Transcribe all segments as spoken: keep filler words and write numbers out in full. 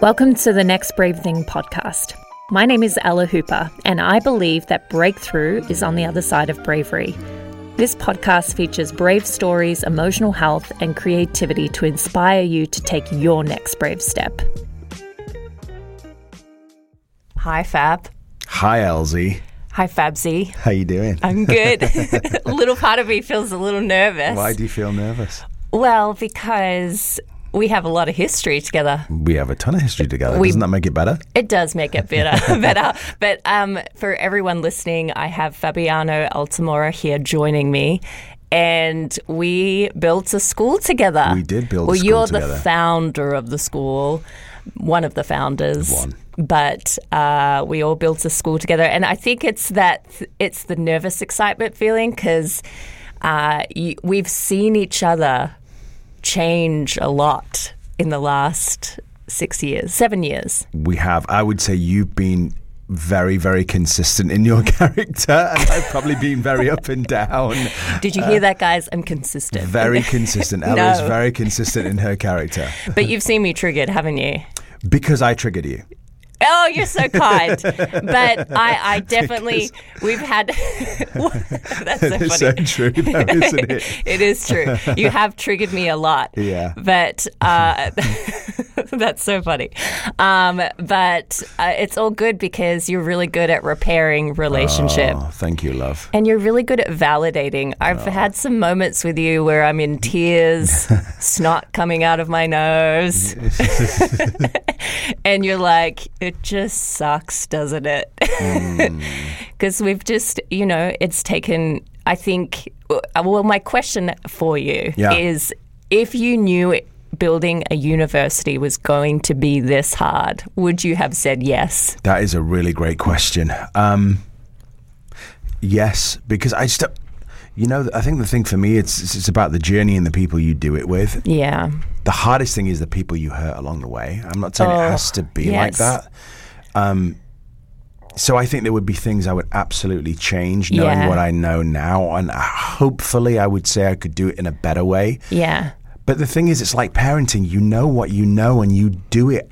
Welcome to the Next Brave Thing podcast. My name is Ella Hooper, and I believe that breakthrough is on the other side of bravery. This podcast features brave stories, emotional health, and creativity to inspire you to take your next brave step. Hi, Fab. Hi, Elsie. Hi, Fabsy. How you doing? I'm good. A little part of me feels a little nervous. Why do you feel nervous? Well, because we have a lot of history together. We have a ton of history together. We, Doesn't that make it better? It does make it better. better. But um, for everyone listening, I have Fabiano Altamura here joining me. And we built a school together. We did build well, a school together. Well, you're the founder of the school, one of the founders. One. But uh, we all built a school together. And I think it's that it's the nervous excitement feeling because uh, we've seen each other change a lot in the last six years, seven years. We have. I would say you've been very, very consistent in your character, and I've probably been very up and down. Did you hear uh, that, guys? I'm consistent. Very consistent. no. Ella's very consistent in her character. But you've seen me triggered, haven't you? Because I triggered you. Oh, you're so kind. But I, I definitely, because we've had, that's so funny. It's so true, though, isn't it? It is true. You have triggered me a lot. Yeah. But uh, that's so funny. Um, but uh, it's all good because you're really good at repairing relationships. Oh, thank you, love. And you're really good at validating. I've oh. had some moments with you where I'm in tears, snot coming out of my nose. And you're like, it just sucks, doesn't it? Because mm. we've just, you know, it's taken, I think, well, my question for you yeah. is if you knew building a university was going to be this hard, would you have said yes? That is a really great question. Um, yes, because I just, you know, I think the thing for me, it's it's about the journey and the people you do it with. Yeah. The hardest thing is the people you hurt along the way. I'm not saying oh, it has to be yes. like that. Um, so I think there would be things I would absolutely change knowing yeah. what I know now. And hopefully I would say I could do it in a better way. Yeah. But the thing is, it's like parenting. You know what you know and you do it.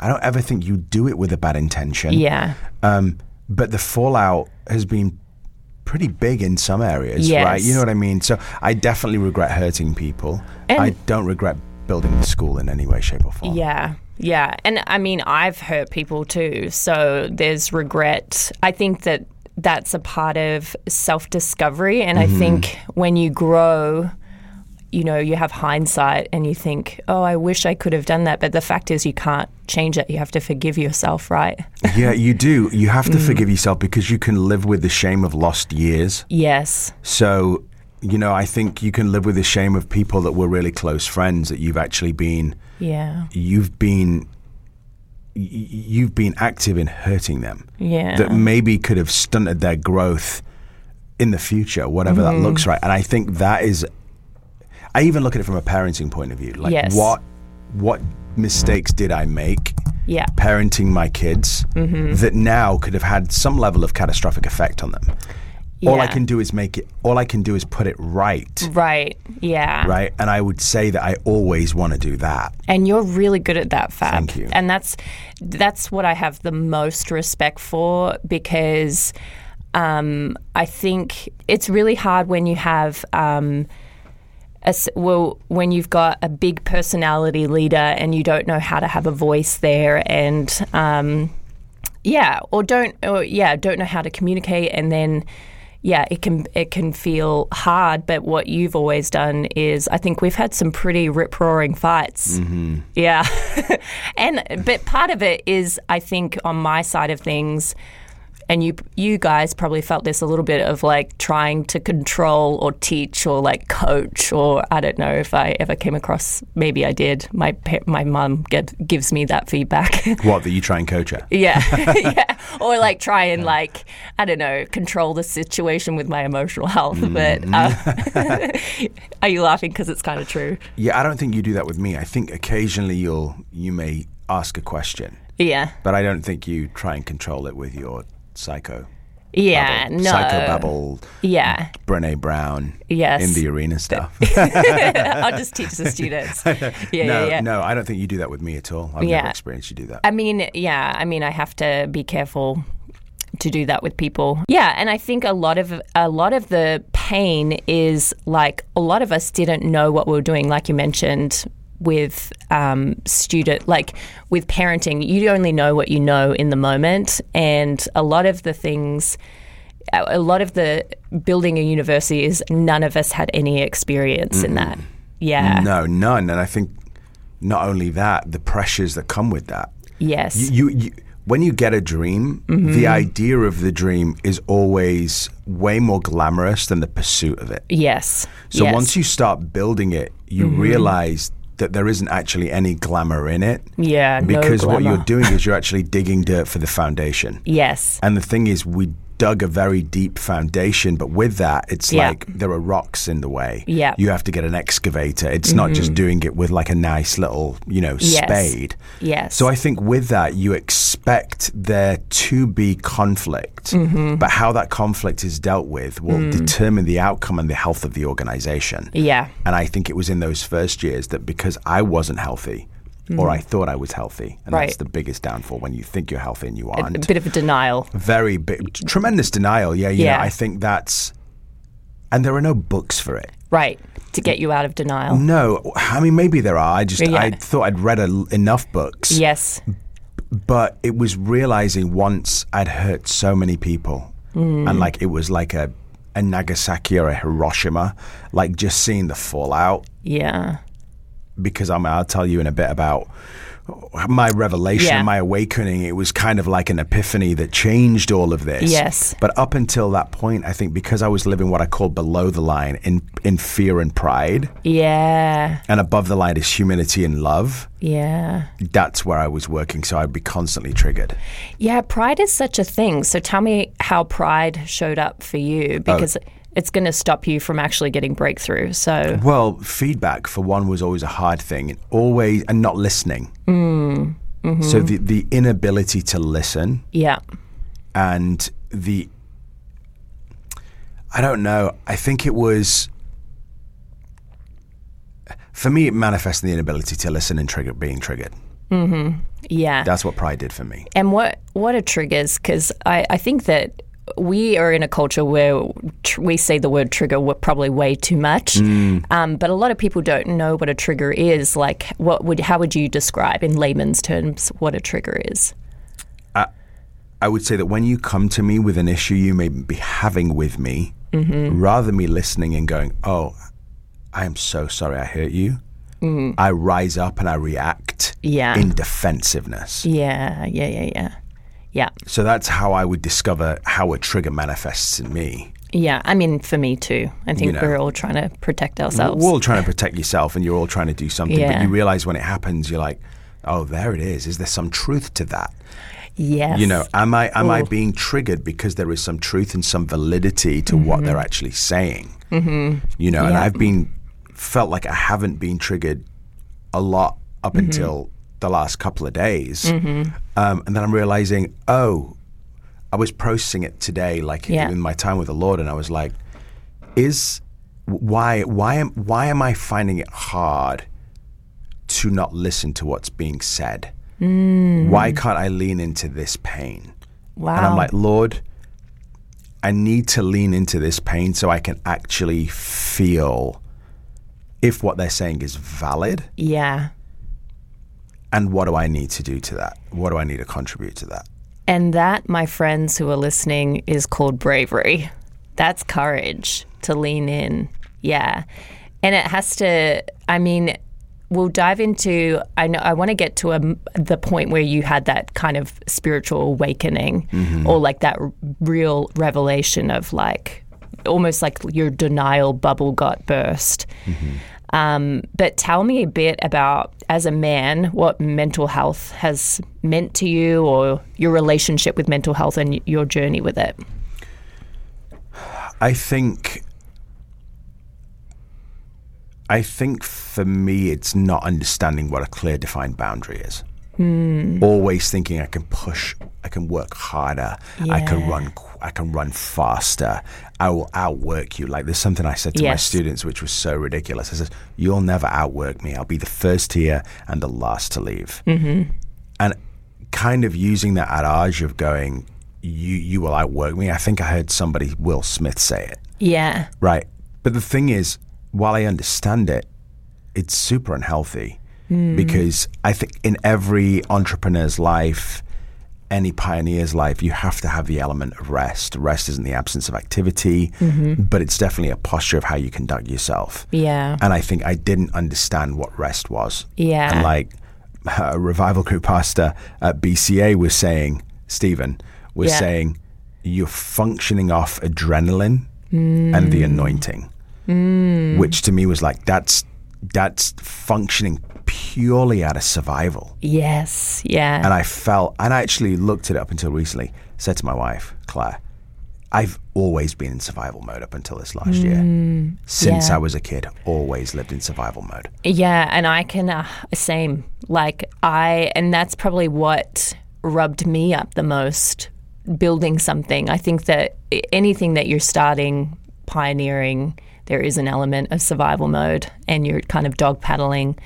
I don't ever think you do it with a bad intention. Yeah. Um, but the fallout has been pretty big in some areas, yes. right? You know what I mean? So I definitely regret hurting people. And I don't regret building the school in any way, shape or form. Yeah, yeah. And I mean, I've hurt people too. So there's regret. I think that that's a part of self-discovery. And mm-hmm. I think when you grow, you know, you have hindsight and you think, oh, I wish I could have done that. But the fact is you can't change it. You have to forgive yourself, right? Yeah, you do. You have to mm. forgive yourself because you can live with the shame of lost years. Yes. So, you know, I think you can live with the shame of people that were really close friends that you've actually been, yeah, you've been, you've been active in hurting them. Yeah. That maybe could have stunted their growth in the future, whatever mm. that looks like. And I think that is, I even look at it from a parenting point of view. Like, yes. what what mistakes did I make yeah. parenting my kids mm-hmm. that now could have had some level of catastrophic effect on them? Yeah. All I can do is make it, all I can do is put it right. Right, yeah. Right, and I would say that I always want to do that. And you're really good at that, Fab. Thank you. And that's, that's what I have the most respect for because um, I think it's really hard when you have... Um, As, well, when you've got a big personality leader and you don't know how to have a voice there and, um, yeah, or don't, or yeah, don't know how to communicate and then, yeah, it can, it can feel hard. But what you've always done is I think we've had some pretty rip-roaring fights. Mm-hmm. Yeah. and But part of it is I think on my side of things, and you you guys probably felt this a little bit of like trying to control or teach or like coach or I don't know if I ever came across, maybe I did. My my mum gives me that feedback. What, that you try and coach her? yeah. yeah. Or like try and yeah. like, I don't know, control the situation with my emotional health. Mm. But uh, are you laughing because it's kind of true? Yeah, I don't think you do that with me. I think occasionally you'll you may ask a question. Yeah. But I don't think you try and control it with your... psycho Yeah, bubble, no. Psychobabble. Yeah. Brené Brown. Yes. In the arena stuff. I'll just teach the students. Yeah, no, yeah, yeah. No, I don't think you do that with me at all. I've yeah. never experienced you do that. I mean, yeah. I mean, I have to be careful to do that with people. Yeah, and I think a lot of a lot of the pain is like a lot of us didn't know what we were doing, like you mentioned with um, student, like with parenting. You only know what you know in the moment, and a lot of the things, a lot of the building a university is none of us had any experience mm. in that. Yeah. No, none. And I think not only that, the pressures that come with that. Yes. You. you, you When you get a dream, mm-hmm. the idea of the dream is always way more glamorous than the pursuit of it. Yes. So yes. once you start building it, you mm-hmm. realize that there isn't actually any glamour in it. Yeah, because no glamour. What you're doing is you're actually digging dirt for the foundation. Yes. And the thing is, we dug a very deep foundation, but with that, it's yeah. like there are rocks in the way. Yeah. You have to get an excavator. It's mm-hmm. not just doing it with like a nice little, you know, yes. spade. Yes. So I think with that, you expect there to be conflict, mm-hmm. but how that conflict is dealt with will mm. determine the outcome and the health of the organization. Yeah. And I think it was in those first years that because I wasn't healthy, Mm. or I thought I was healthy. And right. that's the biggest downfall, when you think you're healthy and you aren't. A, a bit of a denial. Very big, tremendous denial. Yeah, you yeah. know, I think that's, and there are no books for it. Right, to get you out of denial. No, I mean, maybe there are. I just, yeah. I thought I'd read a, enough books. Yes. But it was realizing once I'd hurt so many people mm. and like, it was like a, a Nagasaki or a Hiroshima, like just seeing the fallout. Yeah. Because I'm, I'll tell you in a bit about my revelation, yeah. my awakening. It was kind of like an epiphany that changed all of this. Yes. But up until that point, I think because I was living what I call below the line in, in fear and pride. Yeah. And above the line is humility and love. Yeah. That's where I was working. So I'd be constantly triggered. Yeah. Pride is such a thing. So tell me how pride showed up for you, because... Oh. It's going to stop you from actually getting breakthrough. So, well, feedback for one was always a hard thing, and always and not listening. Mm, mm-hmm. So the the inability to listen, yeah, and the I don't know. I think it was for me. It manifested the inability to listen and trigger being triggered. Mm-hmm. Yeah, that's what pride did for me. And what what are triggers? Because I I think that. We are in a culture where tr- we say the word trigger probably way too much, mm. um, but a lot of people don't know what a trigger is. Like, what would how would you describe in layman's terms what a trigger is? I, I would say that when you come to me with an issue you may be having with me, mm-hmm. rather than me listening and going, "Oh, I am so sorry I hurt you," mm. I rise up and I react yeah. in defensiveness. Yeah, yeah, yeah, yeah. Yeah. So that's how I would discover how a trigger manifests in me. Yeah. I mean, for me too. I think you know, we're all trying to protect ourselves. We're all trying to protect yourself, and you're all trying to do something. Yeah. But you realize when it happens, you're like, oh, there it is. Is there some truth to that? Yes. You know, am I am Ooh. I being triggered because there is some truth and some validity to mm-hmm. what they're actually saying? Mm-hmm. You know, yeah. and I've been felt like I haven't been triggered a lot up mm-hmm. until the last couple of days. Mm-hmm. Um, and then I'm realizing, oh, I was processing it today, like yeah. in my time with the Lord. And I was like, is why, why am, why am I finding it hard to not listen to what's being said? Mm. Why can't I lean into this pain? Wow. And I'm like, Lord, I need to lean into this pain so I can actually feel if what they're saying is valid. Yeah. And what do I need to do to that? What do I need to contribute to that? And that, my friends who are listening, is called bravery. That's courage to lean in. Yeah. And it has to, I mean, we'll dive into, I know I want to get to a, the point where you had that kind of spiritual awakening mm-hmm. or like that r- real revelation of like, almost like your denial bubble got burst. Mm-hmm. Um, but tell me a bit about, as a man, what mental health has meant to you, or your relationship with mental health and your journey with it. I think, I think for me, it's not understanding what a clear defined boundary is. Mm. Always thinking I can push, I can work harder, yeah. I can run, I can run faster. I will outwork you. Like there's something I said to yes. my students, which was so ridiculous. I said, "You'll never outwork me. I'll be the first here and the last to leave." Mm-hmm. And kind of using that adage of going, "You you will outwork me." I think I heard somebody, Will Smith, say it. Yeah. Right. But the thing is, while I understand it, it's super unhealthy. Mm. Because I think in every entrepreneur's life, any pioneer's life, you have to have the element of rest. Rest isn't the absence of activity, mm-hmm. but it's definitely a posture of how you conduct yourself. Yeah. And I think I didn't understand what rest was. Yeah. And like a revival group pastor at B C A was saying, Stephen was yeah. saying, you're functioning off adrenaline mm. and the anointing, mm. which to me was like, that's that's functioning purely out of survival. Yes, yeah. And I felt, and I actually looked it up until recently, said to my wife, Claire, I've always been in survival mode up until this last mm, year. Since yeah. I was a kid, always lived in survival mode. Yeah, and I can, uh, same. Like I, and that's probably what rubbed me up the most, building something. I think that anything that you're starting, pioneering, there is an element of survival mode and you're kind of dog paddling.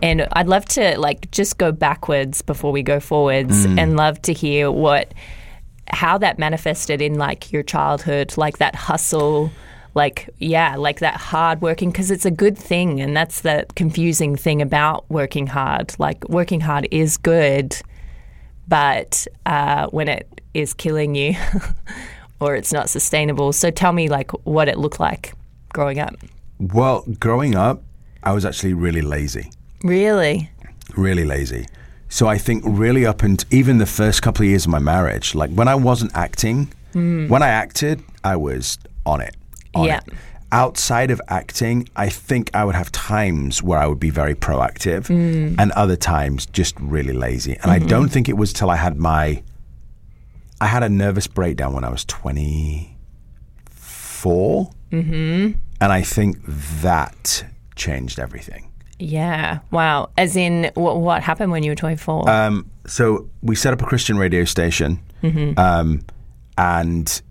And I'd love to like just go backwards before we go forwards mm. and love to hear what, how that manifested in like your childhood, like that hustle, like, yeah, like that hard working, because it's a good thing. And that's the confusing thing about working hard. Like working hard is good, but uh, when it is killing you or it's not sustainable. So tell me like what it looked like growing up. Well, growing up, I was actually really lazy. Really? Really lazy. So I think really up and even the first couple of years of my marriage, like when I wasn't acting, mm. when I acted, I was on it. On yeah. it. Outside of acting, I think I would have times where I would be very proactive mm. and other times just really lazy. And mm-hmm. I don't think it was till I had my, I had a nervous breakdown when I was twenty-four. Mm-hmm. And I think that changed everything. Yeah. Wow. As in, what, what happened when you were twenty-four? Um, so we set up a Christian radio station mm-hmm. um, and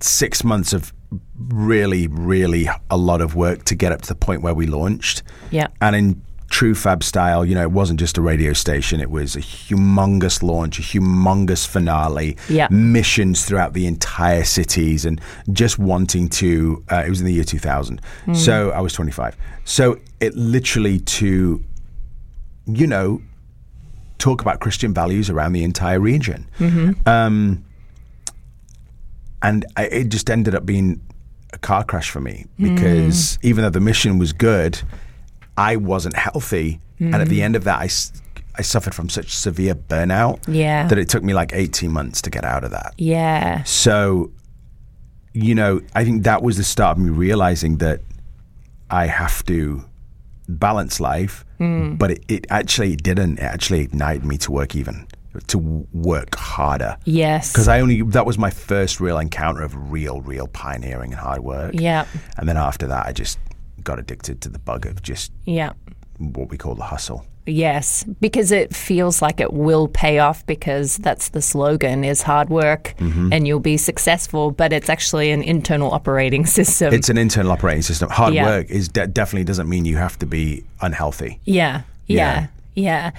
six months of really, really a lot of work to get up to the point where we launched. Yeah. And in true Fab style, you know, it wasn't just a radio station. It was a humongous launch, a humongous finale, yeah. missions throughout the entire cities and just wanting to, uh, it was in the year two thousand. Mm. So I was twenty-five. So it literally to, you know, talk about Christian values around the entire region. Mm-hmm. Um, and I, it just ended up being a car crash for me because mm. even though the mission was good, I wasn't healthy. Mm. And at the end of that, I, I suffered from such severe burnout yeah. that it took me like eighteen months to get out of that. Yeah. So, you know, I think that was the start of me realizing that I have to balance life, mm. but it, it actually didn't. It actually ignited me to work even, to work harder. Yes. Because I only, that was my first real encounter of real, real pioneering and hard work. Yeah. And then after that, I just got addicted to the bug of just yeah. what we call the hustle. Yes, because it feels like it will pay off because that's the slogan is hard work mm-hmm. and you'll be successful, but it's actually an internal operating system. It's an internal operating system. Hard yeah. work is de- definitely doesn't mean you have to be unhealthy. Yeah, yeah, yeah. yeah.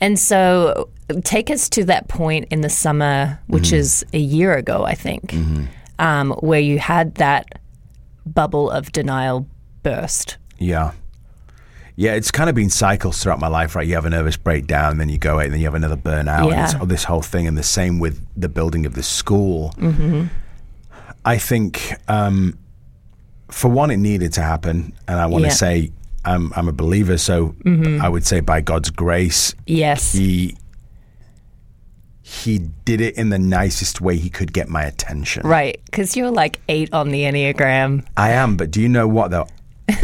And so take us to that point in the summer, which mm-hmm. is a year ago, I think, mm-hmm. um, where you had that bubble of denial burst. Yeah. Yeah, it's kind of been cycles throughout my life, right? You have a nervous breakdown, then you go out, and then you have another burnout, yeah. and it's, oh, this whole thing, and the same with the building of the school. Mm-hmm. I think, um, for one, it needed to happen, and I want to yeah. say I'm, I'm a believer, so mm-hmm. I would say by God's grace, yes, he he did it in the nicest way he could get my attention. Right, because you're like eight on the Enneagram. I am, but do you know what, though?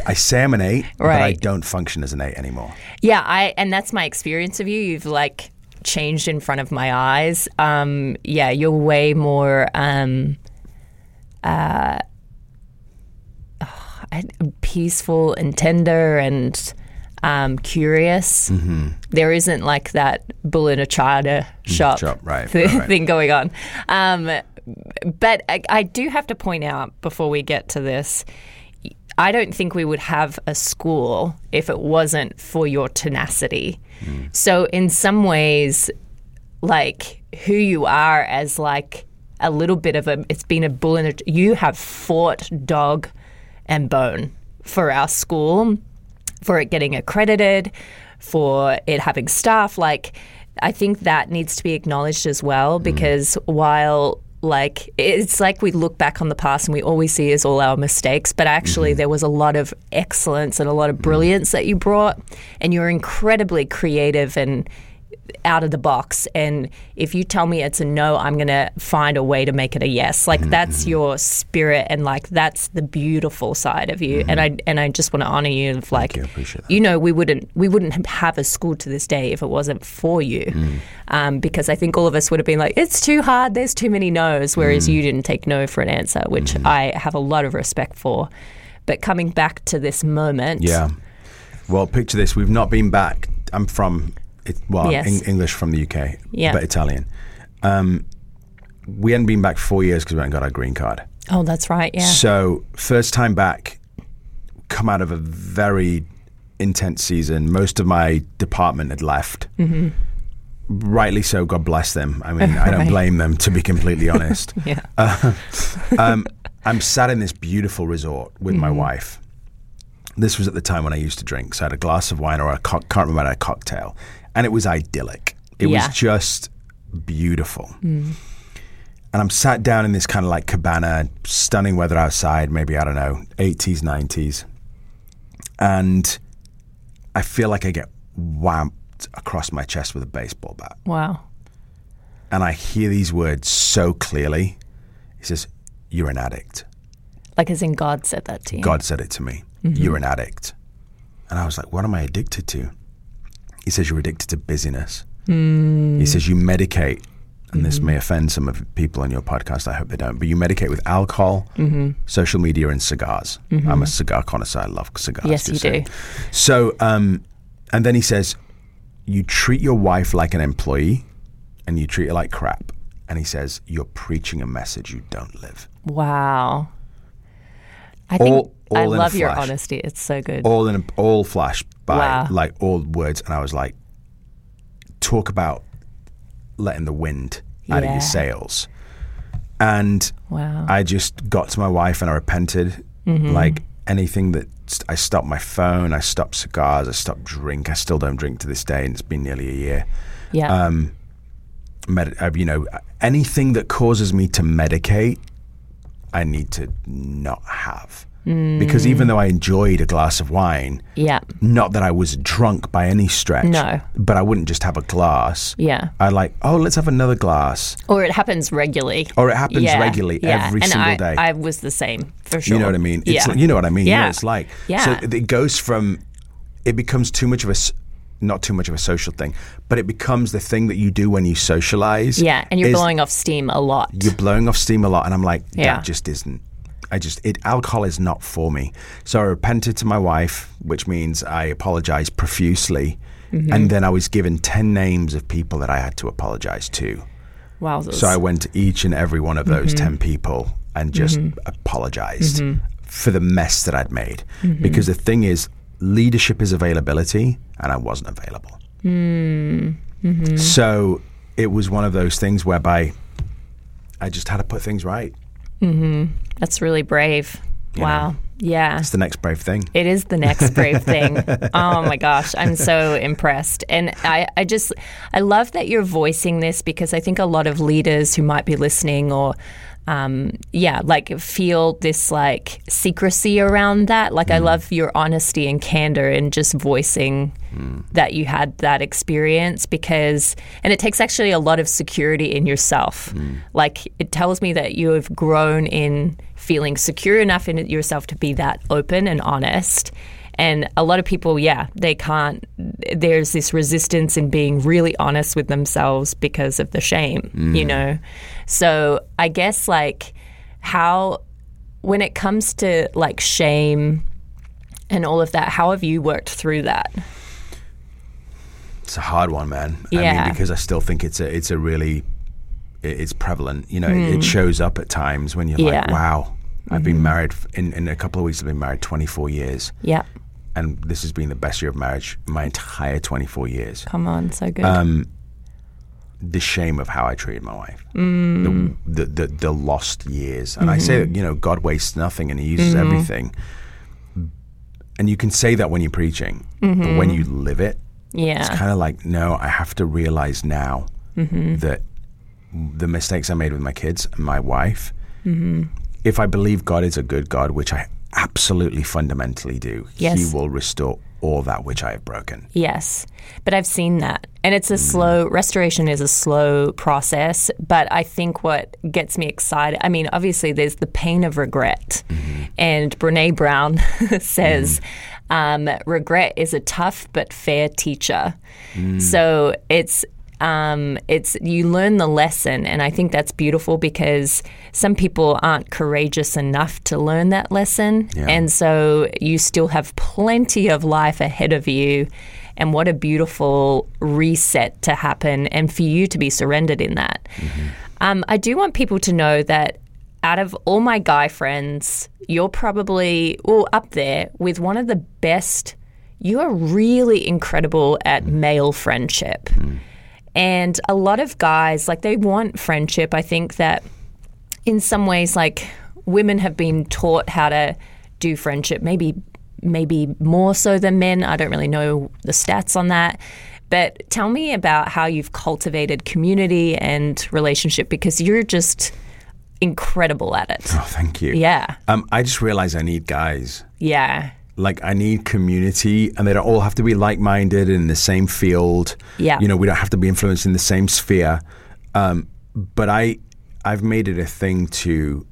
I say I'm an eight, right. but I don't function as an eight anymore. Yeah, I and that's my experience of you. You've like changed in front of my eyes. Um, yeah, you're way more um, uh, oh, peaceful and tender and um, curious. Mm-hmm. There isn't like that bull in a china shop, shop right, th- right, right. thing going on. Um, but I, I do have to point out before we get to this, I don't think we would have a school if it wasn't for your tenacity. Mm. So in some ways, like who you are as like a little bit of a, it's been a bull in a, you have fought dog and bone for our school, for it getting accredited, for it having staff. Like I think that needs to be acknowledged as well, because mm. while like it's like we look back on the past and we always see is all our mistakes, but actually mm-hmm. there was a lot of excellence and a lot of brilliance mm-hmm. that you brought, and you're incredibly creative and out of the box. And if you tell me it's a no, I'm going to find a way to make it a yes. Like mm-hmm. that's your spirit, and like that's the beautiful side of you. Mm-hmm. And I and I just want to honor you. Of like, you, you know, we wouldn't we wouldn't have a school to this day if it wasn't for you, mm. um, because I think all of us would have been like, it's too hard. There's too many no's. Whereas mm. you didn't take no for an answer, which mm. I have a lot of respect for. But coming back to this moment, yeah. Well, picture this. We've not been back. I'm from. It, well, yes. en- English from the U K, yeah. but Italian. Um, we hadn't been back for four years because we hadn't got our green card. Oh, that's right, yeah. So first time back, come out of a very intense season. Most of my department had left. Mm-hmm. Rightly so, God bless them. I mean, right. I don't blame them, to be completely honest. yeah. Uh, um, I'm sat in this beautiful resort with mm-hmm. my wife. This was at the time when I used to drink. So I had a glass of wine or I co- can't remember, I had a cocktail. And it was idyllic. It yeah. was just beautiful. Mm. And I'm sat down in this kind of like cabana, stunning weather outside, maybe, I don't know, eighties, nineties. And I feel like I get whamped across my chest with a baseball bat. Wow. And I hear these words so clearly. He says, "You're an addict." Like as in God said that to you? God said it to me. Mm-hmm. "You're an addict." And I was like, what am I addicted to? He says, "You're addicted to busyness." Mm. He says, "You medicate," and mm-hmm. this may offend some of people on your podcast, I hope they don't, but you medicate with alcohol, mm-hmm. social media, and cigars. Mm-hmm. I'm a cigar connoisseur, I love cigars. Yes, you so. do. So, um, and then he says, "You treat your wife like an employee, and you treat her like crap." And he says, "You're preaching a message you don't live." Wow. I think all, all I love your honesty. It's so good. All in a, all flash by wow. like all words, and I was like, talk about letting the wind yeah. out of your sails. And wow. I just got to my wife and I repented. Mm-hmm. Like anything that st- I stopped my phone, I stopped cigars, I stopped drink. I still don't drink to this day, and it's been nearly a year. Yeah. Um, med- you know, anything that causes me to medicate, I need to not have. Mm. Because even though I enjoyed a glass of wine, yeah. not that I was drunk by any stretch, no. but I wouldn't just have a glass. Yeah. I like, oh, let's have another glass. Or it happens regularly. Or it happens yeah. regularly yeah. every and single I, day. I was the same, for sure. You know what I mean? It's yeah. like, you know what I mean? Yeah. You know what it's like. Yeah. So it goes from, it becomes too much of a, not too much of a social thing, but it becomes the thing that you do when you socialize. Yeah, and you're is, blowing off steam a lot. You're blowing off steam a lot. And I'm like, yeah. that just isn't. I just, it, alcohol is not for me. So I repented to my wife, which means I apologized profusely. Mm-hmm. And then I was given ten names of people that I had to apologize to. Wow. So I went to each and every one of those mm-hmm. ten people and just mm-hmm. apologized mm-hmm. for the mess that I'd made. Mm-hmm. Because the thing is, leadership is availability, and I wasn't available. Mm-hmm. So it was one of those things whereby I just had to put things right. Mm-hmm. That's really brave. You wow. Know, yeah. It's the next brave thing. It is the next brave thing. Oh my gosh. I'm so impressed. And I, I just, I love that you're voicing this, because I think a lot of leaders who might be listening or, um, yeah, like feel this like secrecy around that. Like mm. I love your honesty and candor and just voicing mm. that you had that experience, because, and it takes actually a lot of security in yourself. Mm. Like it tells me that you have grown in feeling secure enough in yourself to be that open and honest. And a lot of people, yeah, they can't, there's this resistance in being really honest with themselves because of the shame, mm. you know? So I guess like how, when it comes to like shame and all of that. How have you worked through that? It's a hard one, man. Yeah. I mean, because I still think it's a it's a really, it's prevalent. You know, mm. it, it shows up at times when you're yeah. like, wow, mm-hmm. I've been married, in, in a couple of weeks I've been married twenty-four years. Yeah. And this has been the best year of marriage, my entire twenty-four years. Come on, so good. Um, the shame of how I treated my wife, mm. the, the, the the lost years. And mm-hmm. I say, you know, God wastes nothing and he uses mm-hmm. everything. And you can say that when you're preaching, mm-hmm. but when you live it, yeah. it's kind of like, no, I have to realize now mm-hmm. that the mistakes I made with my kids and my wife, mm-hmm. if I believe God is a good God, which I absolutely fundamentally do, yes. he will restore all that which I have broken. Yes, but I've seen that. And it's a mm. slow, restoration is a slow process, but I think what gets me excited, I mean, obviously there's the pain of regret. Mm-hmm. And Brené Brown says, mm. um, regret is a tough but fair teacher. Mm. So it's, Um, it's you learn the lesson, and I think that's beautiful because some people aren't courageous enough to learn that lesson, yeah. and so you still have plenty of life ahead of you, and what a beautiful reset to happen and for you to be surrendered in that. Mm-hmm. Um, I do want people to know that out of all my guy friends, you're probably well, up there with one of the best. You are really incredible at mm. male friendship. Mm. And a lot of guys, like, they want friendship. I think that in some ways, like, women have been taught how to do friendship, maybe maybe more so than men. I don't really know the stats on that. But tell me about how you've cultivated community and relationship, because you're just incredible at it. Oh, thank you. Yeah. Um, I just realized I need guys. Yeah. Like, I need community, and they don't all have to be like-minded in the same field. Yeah. You know, we don't have to be influenced in the same sphere. Um, but I, I've made it a thing to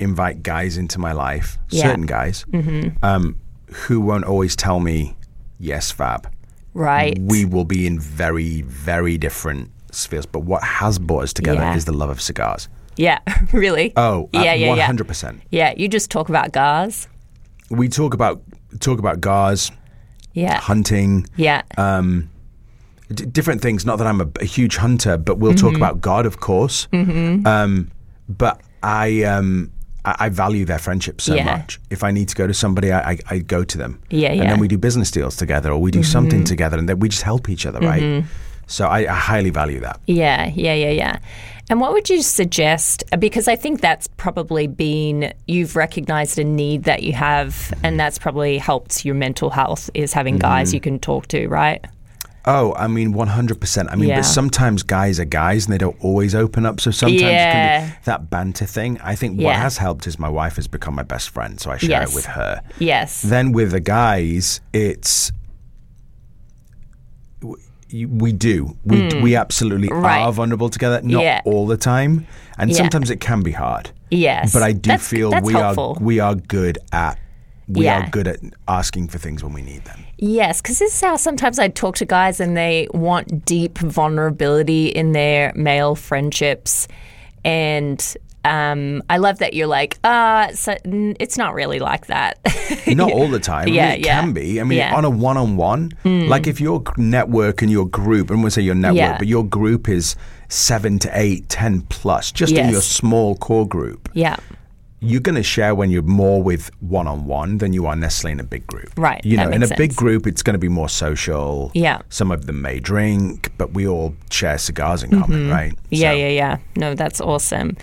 invite guys into my life, yeah. certain guys, mm-hmm. um, who won't always tell me, yes, Fab. Right. We will be in very, very different spheres. But what has brought us together yeah. is the love of cigars. Yeah, really? Oh, yeah, uh, yeah, one hundred percent. Yeah. yeah, you just talk about cigars. We talk about talk about cigars, yeah. hunting, yeah, um, d- different things. Not that I'm a, a huge hunter, but we'll mm-hmm. talk about God, of course. Mm-hmm. Um, but I, um, I I value their friendship so yeah. much. If I need to go to somebody, I, I, I go to them. Yeah, yeah. And then we do business deals together, or we do mm-hmm. something together, and then we just help each other, right? Mm-hmm. So I, I highly value that. Yeah, yeah, yeah, yeah. And what would you suggest, because I think that's probably been, you've recognized a need that you have, mm-hmm. and that's probably helped your mental health, is having mm-hmm. guys you can talk to, right? Oh, I mean, one hundred percent. I mean, yeah. but sometimes guys are guys and they don't always open up. So sometimes yeah. it can be that banter thing. I think yeah. what has helped is my wife has become my best friend, so I share yes. it with her. Yes. Then with the guys, it's... We do. We mm. we absolutely right. are vulnerable together. Not yeah. all the time, and yeah. sometimes it can be hard. Yes, but I do that's, feel that's we helpful. are we are good at we yeah. are good at asking for things when we need them. Yes, because this is how sometimes I talk to guys, and they want deep vulnerability in their male friendships, and. Um, I love that you're like, uh, so it's not really like that. Not all the time. Yeah, I mean, it yeah. can be. I mean, yeah. on a one-on-one, mm. like if your network and your group, and we'll say your network, yeah. but your group is seven to eight, ten plus, just yes. in your small core group. Yeah. You're going to share when you're more with one-on-one than you are necessarily in a big group. Right. You know, in a sense. Big group, it's going to be more social. Yeah. Some of them may drink, but we all share cigars in mm-hmm. common, right? Yeah, so. yeah, yeah. No, that's awesome.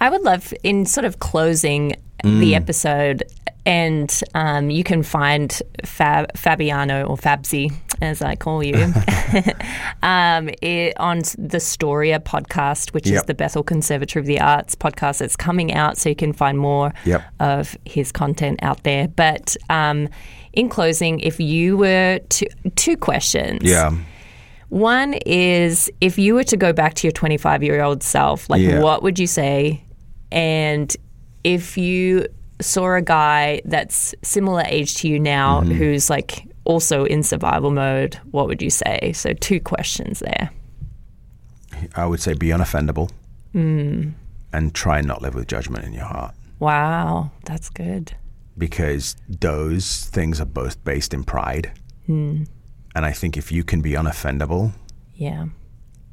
I would love, in sort of closing mm. the episode, and um, you can find Fab, Fabiano, or Fabsy, as I call you, um, it, on the Storia podcast, which yep. is the Bethel Conservatory of the Arts podcast that's coming out, so you can find more yep. of his content out there. But um, in closing, if you were to, two questions. Yeah. One is, if you were to go back to your twenty-five-year-old self, like yeah. what would you say? And if you saw a guy that's similar age to you now mm-hmm. who's like also in survival mode, what would you say? So two questions there. I would say be unoffendable mm. and try and not live with judgment in your heart. Wow, that's good. because those things are both based in pride. Mm. And I think if you can be unoffendable yeah.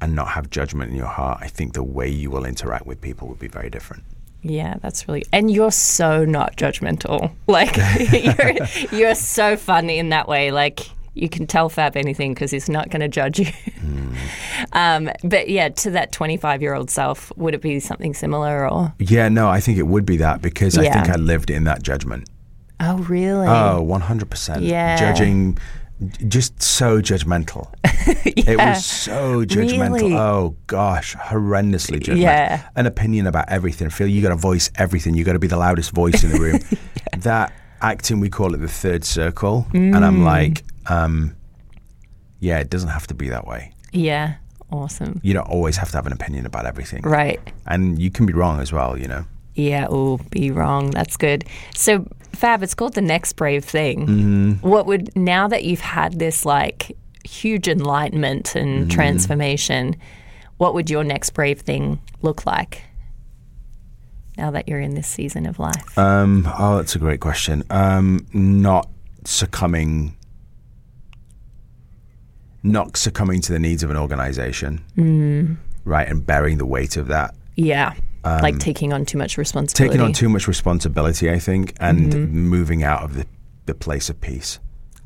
and not have judgment in your heart, I think the way you will interact with people will be very different. Yeah, that's really... And you're so not judgmental. Like, you're, you're so funny in that way. Like, you can tell Fab anything because he's not going to judge you. Mm. Um, but, yeah, to that twenty-five-year-old self, would it be something similar or...? Yeah, no, I think it would be that because yeah. I think I lived in that judgment. Oh, really? Oh, one hundred percent. Yeah. Judging... Just so judgmental. yeah. It was so judgmental. Really? Oh, gosh, horrendously judgmental. Yeah. An opinion about everything. Phil, you got to voice everything. You got to be the loudest voice in the room. yeah. That acting, we call it the third circle. Mm. And I'm like, um, yeah, it doesn't have to be that way. Yeah, awesome. You don't always have to have an opinion about everything. Right. And you can be wrong as well, you know. Yeah, oh, be wrong. That's good. So... Fab, it's called The Next Brave Thing. Mm. What would, now that you've had this like huge enlightenment and mm. transformation, what would your next brave thing look like now that you're in this season of life? Um, oh, that's a great question. Um, not succumbing, not succumbing to the needs of an organization, mm. right, and bearing the weight of that. Yeah. Um, like taking on too much responsibility. Taking on too much responsibility, I think, and mm-hmm. moving out of the, the place of peace.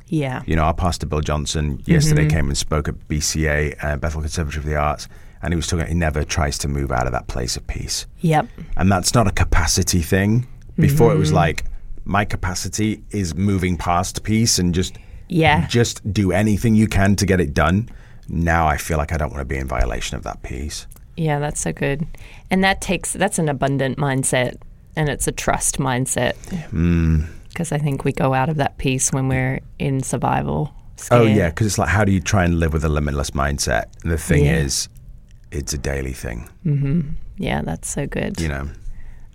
Yeah. You know, our pastor, Bill Johnson, yesterday mm-hmm. came and spoke at B C A, uh, Bethel Conservatory of the Arts, and he was talking about he never tries to move out of that place of peace. Yep. And that's not a capacity thing. Before mm-hmm. it was like, my capacity is moving past peace and just yeah. just do anything you can to get it done. Now I feel like I don't want to be in violation of that peace. Yeah, that's so good. And that takes, that's an abundant mindset and it's a trust mindset. Because mm. I think we go out of that peace when we're in survival. Scared. Oh, yeah, because it's like, how do you try and live with a limitless mindset? And the thing yeah. is, it's a daily thing. Mm-hmm. Yeah, that's so good. You know.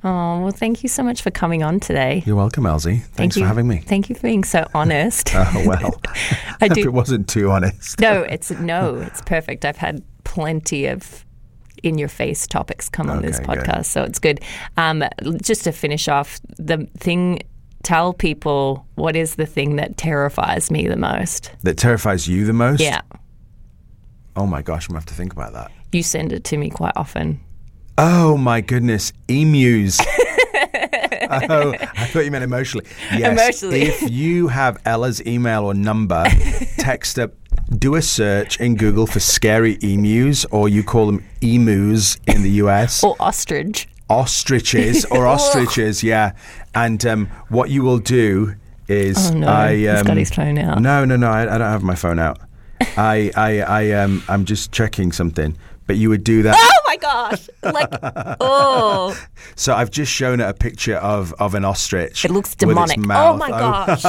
Oh, well, thank you so much for coming on today. You're welcome, Elsie. Thanks thank you, for having me. Thank you for being so honest. Oh, well, I do, if it wasn't too honest. no, it's no, it's perfect. I've had plenty of in-your-face topics come on okay, this podcast, good. So it's good. Um, just to finish off, the thing, tell people, what is the thing that terrifies me the most? That terrifies you the most? Yeah. Oh, my gosh, I'm going to have to think about that. You send it to me quite often. Oh, my goodness, emus. Oh, I thought you meant emotionally. Yes, emotionally. If you have Ella's email or number, text up. Do a search in Google for scary emus, or you call them emus in the U S. Or ostrich. Ostriches or ostriches, yeah. And um, what you will do is... Oh, no, I, um, he's got his phone out. No, no, no, I, I don't have my phone out. I, I, I, um, I'm just checking something, but you would do that... Oh, my gosh! Like, oh. So I've just shown her a picture of, of an ostrich. It looks demonic. Oh, my gosh.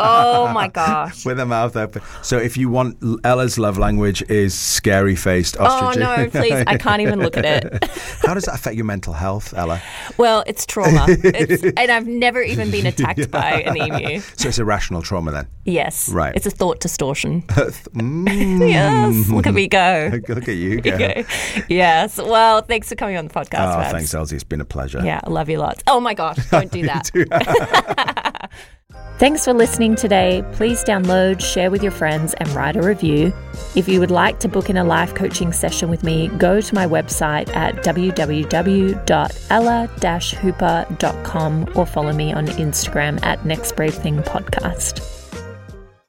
Oh, my gosh. With her mouth open. So if you want, Ella's love language is scary-faced ostriches. Oh, no, please. I can't even look at it. How does that affect your mental health, Ella? Well, it's trauma. It's, and I've never even been attacked yeah. by an emu. So it's irrational trauma then? Yes. Right. It's a thought distortion. mm. Yes. Look at me go. Look at you go. Okay. Yes. Well, thanks for coming on the podcast, Oh, Babs. Thanks, Elsie. It's been a pleasure. Yeah, I love you lots. Oh, my gosh. Don't do that. Thanks for listening today. Please download, share with your friends, and write a review. If you would like to book in a life coaching session with me, go to my website at w w w dot ella dash hooper dot com or follow me on Instagram at Next Brave Thing Podcast.